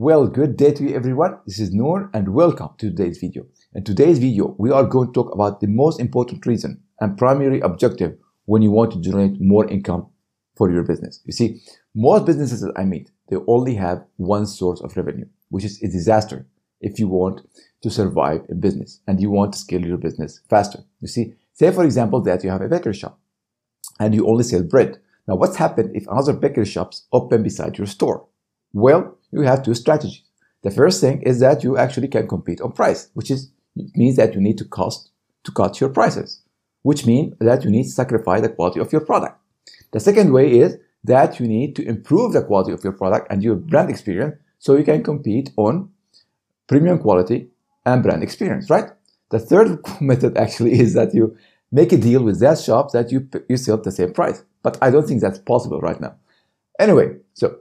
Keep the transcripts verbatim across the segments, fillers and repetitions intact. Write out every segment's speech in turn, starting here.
Well, good day to you everyone. This is Noor and welcome to today's video. In today's video, we are going to talk about the most important reason and primary objective when you want to generate more income for your business. You see, most businesses that I meet, they only have one source of revenue, which is a disaster if you want to survive in business and you want to scale your business faster. You see, say for example that you have a bakery shop and you only sell bread. Now, what's happened if another bakery shops open beside your store? Well, you have two strategies. The first thing is that you actually can compete on price, which is means that you need to cost to cut your prices, which means that you need to sacrifice the quality of your product. The second way is that you need to improve the quality of your product and your brand experience so you can compete on premium quality and brand experience, right? The third method actually is that you make a deal with that shop that you, you sell at the same price. But I don't think that's possible right now. Anyway, so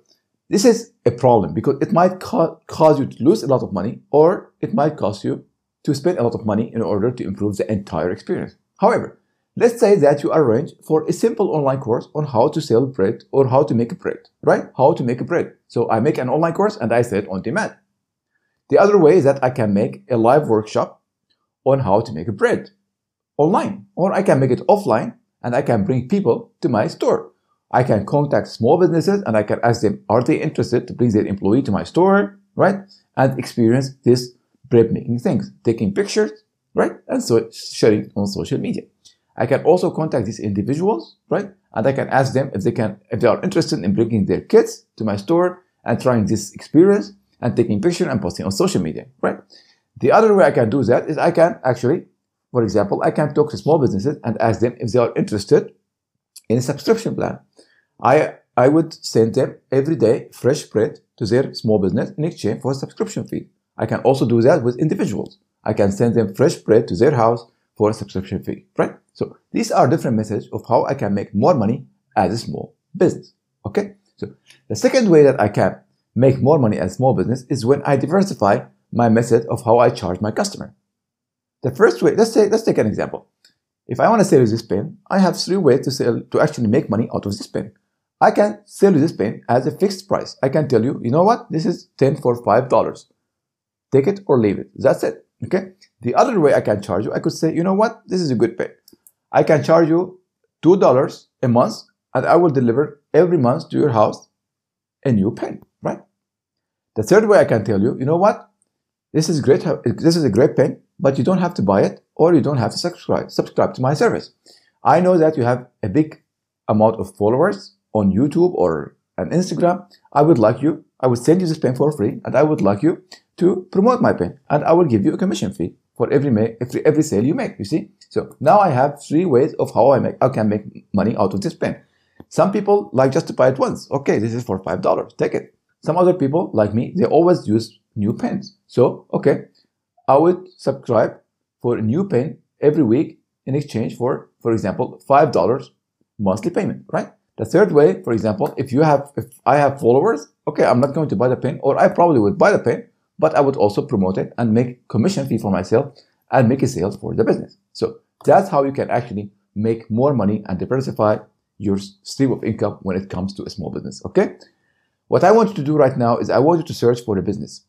this is a problem because it might ca cause you to lose a lot of money, or it might cause you to spend a lot of money in order to improve the entire experience. However, let's say that you arrange for a simple online course on how to sell bread or how to make a bread, right? How to make a bread. So I make an online course and I sell it on demand. The other way is that I can make a live workshop on how to make a bread online, or I can make it offline and I can bring people to my store. I can contact small businesses and I can ask them, are they interested to bring their employee to my store, right? And experience this bread making things, taking pictures, right? And so sharing it on social media. I can also contact these individuals, right? And I can ask them if they can, if they are interested in bringing their kids to my store and trying this experience and taking pictures and posting on social media, right? The other way I can do that is I can actually, for example, I can talk to small businesses and ask them if they are interested in a subscription plan. I, I would send them every day fresh bread to their small business in exchange for a subscription fee. I can also do that with individuals. I can send them fresh bread to their house for a subscription fee, right? So these are different methods of how I can make more money as a small business, okay? So the second way that I can make more money as a small business is when I diversify my method of how I charge my customer. The first way, let's say, let's take an example. If I want to sell this pen, I have three ways to sell to actually make money out of this pen. I can sell you this pen as a fixed price. I can tell you, you know what? This is ten for five dollars. Take it or leave it. That's it. Okay. The other way I can charge you, I could say, you know what? This is a good pen. I can charge you two dollars a month and I will deliver every month to your house a new pen, right? The third way I can tell you, you know what? This is great. This is a great pen, but you don't have to buy it, or you don't have to subscribe, subscribe to my service. I know that you have a big amount of followers on YouTube or on Instagram. I would like you, I would send you this pen for free and I would like you to promote my pen and I will give you a commission fee for every, every, every sale you make, you see? So now I have three ways of how I, make, I can make money out of this pen. Some people like just to buy it once. Okay, this is for five dollars, take it. Some other people like me, they always use new pens. So, okay, I would subscribe for a new pen every week in exchange for, for example, five dollars monthly payment, right? The third way, for example, if you have, if I have followers, okay, I'm not going to buy the pen, or I probably would buy the pen, but I would also promote it and make commission fee for myself and make a sale for the business. So that's how you can actually make more money and diversify your stream of income when it comes to a small business, okay? What I want you to do right now is I want you to search for a business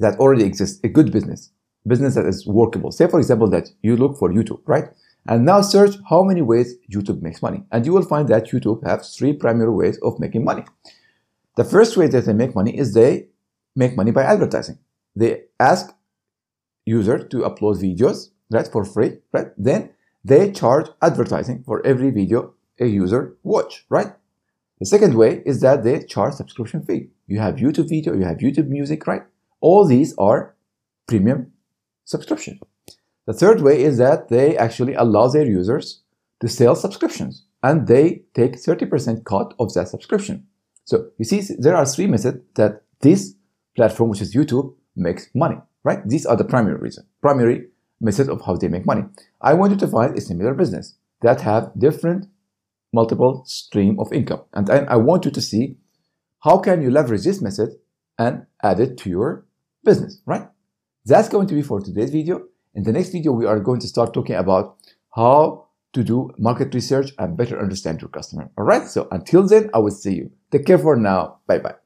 that already exists, a good business, business that is workable. Say, for example, that you look for YouTube, right? And now search how many ways YouTube makes money. And you will find that YouTube has three primary ways of making money. The first way that they make money is they make money by advertising. They ask users to upload videos, right, for free, right? Then they charge advertising for every video a user watch, right? The second way is that they charge subscription fee. You have YouTube video, you have YouTube music, right? All these are premium subscription. The third way is that they actually allow their users to sell subscriptions and they take thirty percent cut of that subscription. So you see, there are three methods that this platform, which is YouTube, makes money, right? These are the primary reason, primary method of how they make money. I want you to find a similar business that have different multiple stream of income. And then I want you to see how can you leverage this method and add it to your business, right? That's going to be for today's video. In the next video, we are going to start talking about how to do market research and better understand your customer. All right, so until then, I will see you. Take care for now. Bye-bye.